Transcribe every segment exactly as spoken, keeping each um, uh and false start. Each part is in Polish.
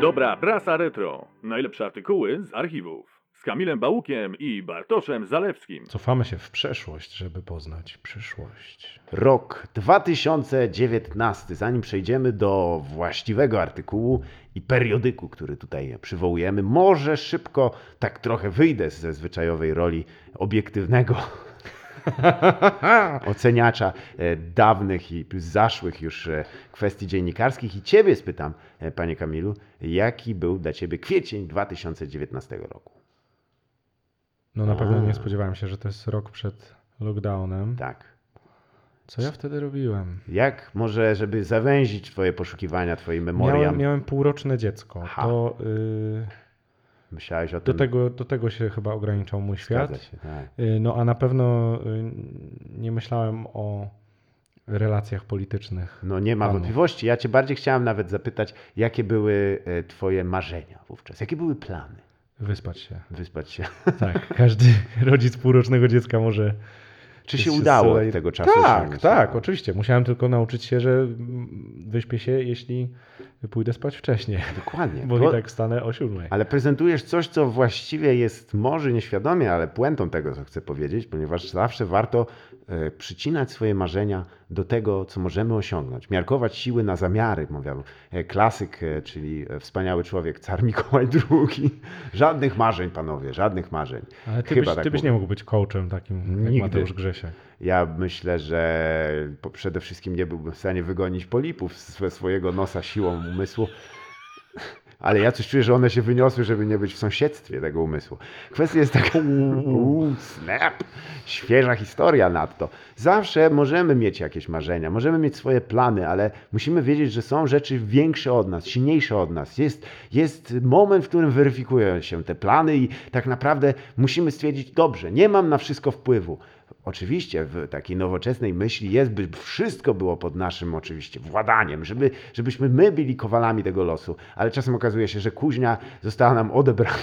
Dobra prasa retro. Najlepsze artykuły z archiwów. Z Kamilem Bałukiem i Bartoszem Zalewskim. Cofamy się w przeszłość, żeby poznać przyszłość. Rok dwa tysiące dziewiętnasty. Zanim przejdziemy do właściwego artykułu i periodyku, który tutaj przywołujemy, może szybko tak trochę wyjdę ze zwyczajowej roli obiektywnego oceniacza dawnych i zaszłych już kwestii dziennikarskich i ciebie spytam, panie Kamilu, jaki był dla ciebie kwiecień dwa tysiące dziewiętnastego roku? No na A. pewno nie spodziewałem się, że to jest rok przed lockdownem. Tak. Co ja wtedy robiłem? Jak może, żeby zawęzić twoje poszukiwania, twoje memoria? Miałem, miałem półroczne dziecko. Aha. To... Yy... Myślałeś o tym? Do tego, do tego się chyba ograniczał mój świat. Się, tak. No a na pewno nie myślałem o relacjach politycznych. No nie ma panów. Wątpliwości. Ja cię bardziej chciałem nawet zapytać, jakie były twoje marzenia wówczas? Jakie były plany? Wyspać się. Wyspać się. Tak, każdy rodzic półrocznego dziecka może... Czy się udało sobie... tego czasu? Tak, tak, oczywiście. Musiałem tylko nauczyć się, że wyśpię się, jeśli pójdę spać wcześniej. Dokładnie. Bo to... i tak stanę o siódmej. Ale prezentujesz coś, co właściwie jest może nieświadomie, ale puentą tego, co chcę powiedzieć, ponieważ zawsze warto y, przycinać swoje marzenia do tego, co możemy osiągnąć. Miarkować siły na zamiary, mówił klasyk, czyli wspaniały człowiek, car Mikołaj drugi. Żadnych marzeń, panowie, żadnych marzeń. Ale ty, Chyba byś, tak ty byś nie mógł być coachem takim jak Mateusz Grzesia. Ja myślę, że przede wszystkim nie byłbym w stanie wygonić polipów ze swojego nosa siłą umysłu. Ale ja coś czuję, że one się wyniosły, żeby nie być w sąsiedztwie tego umysłu. Kwestia jest taka, uuu, snap, świeża historia nadto. Zawsze możemy mieć jakieś marzenia, możemy mieć swoje plany, ale musimy wiedzieć, że są rzeczy większe od nas, silniejsze od nas. Jest, jest moment, w którym weryfikują się te plany i tak naprawdę musimy stwierdzić, dobrze, nie mam na wszystko wpływu. Oczywiście w takiej nowoczesnej myśli jest, by wszystko było pod naszym oczywiście władaniem, żeby, żebyśmy my byli kowalami tego losu, ale czasem okazuje się, że kuźnia została nam odebrana.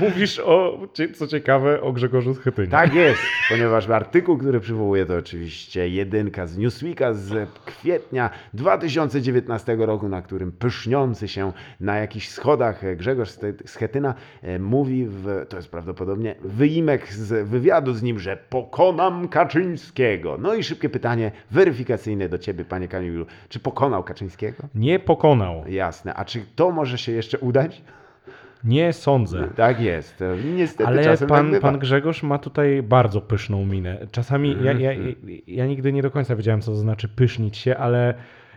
Mówisz o, co ciekawe, o Grzegorzu Schetynie. Tak jest, ponieważ artykuł, który przywołuję, to oczywiście jedynka z Newsweeka z kwietnia dwa tysiące dziewiętnastego roku, na którym pyszniący się na jakichś schodach Grzegorz Schetyna mówi, w, to jest prawdopodobnie wyimek z wywiadu z nim, że po Pokonam Kaczyńskiego. No i szybkie pytanie weryfikacyjne do ciebie, panie Kamilu. Czy pokonał Kaczyńskiego? Nie pokonał. Jasne. A czy to może się jeszcze udać? Nie sądzę. Tak jest. Niestety. Ale pan, tak pan Grzegorz ma tutaj bardzo pyszną minę. Czasami mm-hmm. ja, ja, ja nigdy nie do końca wiedziałem, co to znaczy pysznić się, ale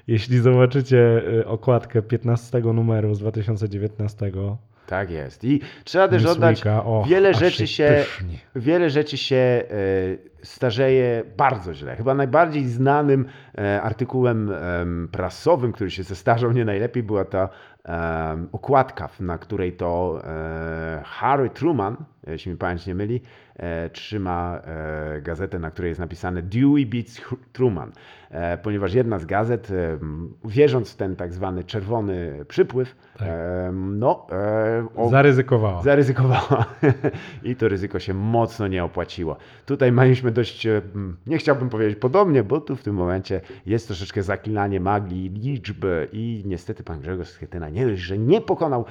jeśli zobaczycie okładkę piętnastego numeru z dwa tysiące dziewiętnastego, tak jest. I trzeba też oddać, oh, wiele, rzeczy się, wiele rzeczy się y, starzeje bardzo źle. Chyba najbardziej znanym y, artykułem y, prasowym, który się zestarzał nie najlepiej, była ta y, okładka, na której to y, Harry Truman, jeśli mi pamięć nie myli, y, trzyma y, gazetę, na której jest napisane Dewey Beats Truman. Y, ponieważ jedna z gazet, y, wierząc w ten tak zwany czerwony przypływ, tak. y, no... Y, O, zaryzykowała. Zaryzykowała. I to ryzyko się mocno nie opłaciło. Tutaj mieliśmy dość, nie chciałbym powiedzieć podobnie, bo tu w tym momencie jest troszeczkę zaklinanie magii liczby i niestety pan Grzegorz Schetyna nie dość, że nie pokonał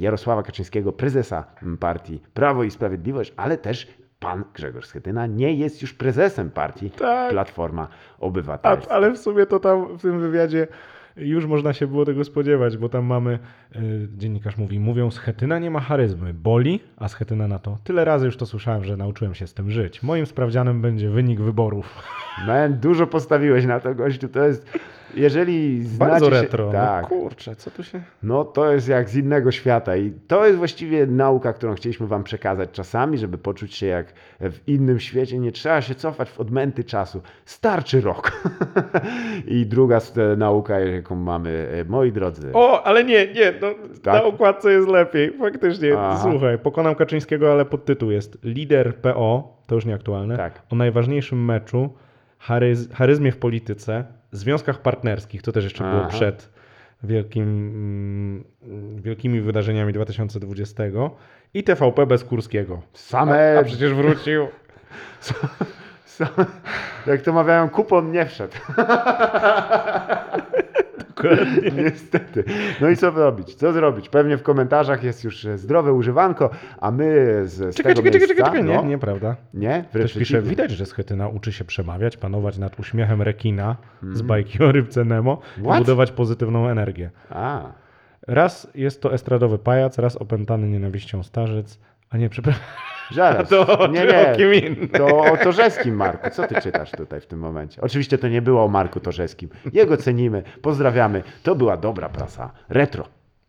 Jarosława Kaczyńskiego, prezesa partii Prawo i Sprawiedliwość, ale też pan Grzegorz Schetyna nie jest już prezesem partii tak. Platforma Obywatelska. A, ale w sumie to tam w tym wywiadzie już można się było tego spodziewać, bo tam mamy, yy, dziennikarz mówi, mówią, Schetyna nie ma charyzmy, boli, a Schetyna na to, tyle razy już to słyszałem, że nauczyłem się z tym żyć. Moim sprawdzianem będzie wynik wyborów. Man, dużo postawiłeś na to, gościu, to jest... Jeżeli znacie Bardzo retro, się, tak, no kurczę, co tu się... No to jest jak z innego świata i to jest właściwie nauka, którą chcieliśmy wam przekazać czasami, żeby poczuć się jak w innym świecie. Nie trzeba się cofać w odmęty czasu. Starczy rok. I druga nauka, jaką mamy, moi drodzy. O, ale nie, nie, no, tak? Na okładce jest lepiej. Faktycznie, Aha. słuchaj, pokonam Kaczyńskiego, ale podtytuł jest Lider P O, to już nieaktualne, tak. O najważniejszym meczu, charyz- charyzmie w polityce, związkach partnerskich, to też jeszcze Aha. było przed wielkim, wielkimi wydarzeniami dwa tysiące dwudziestego i T V P bez Kurskiego. Same... A, a przecież wrócił. S- S- jak to mawiają, kupon nie wszedł. Dokładnie. Niestety. No i co robić? Co zrobić? Pewnie w komentarzach jest już zdrowe używanko, a my z, z czekaj, tego czekaj, miejsca... Czekaj, czekaj, no, nie, nieprawda. Nie? Ktoś pisze, widać, że Schetyna uczy się przemawiać, panować nad uśmiechem rekina mm. z bajki o rybce Nemo What? i budować pozytywną energię. A. Raz jest to estradowy pajac, raz opętany nienawiścią starzec, a nie, przepraszam. Zaraz. To nie, nie. O kim innym. To o Torzewskim, Marku. Co ty czytasz tutaj w tym momencie? Oczywiście to nie było o Marku Torzewskim. Jego cenimy, pozdrawiamy. To była dobra prasa. Retro.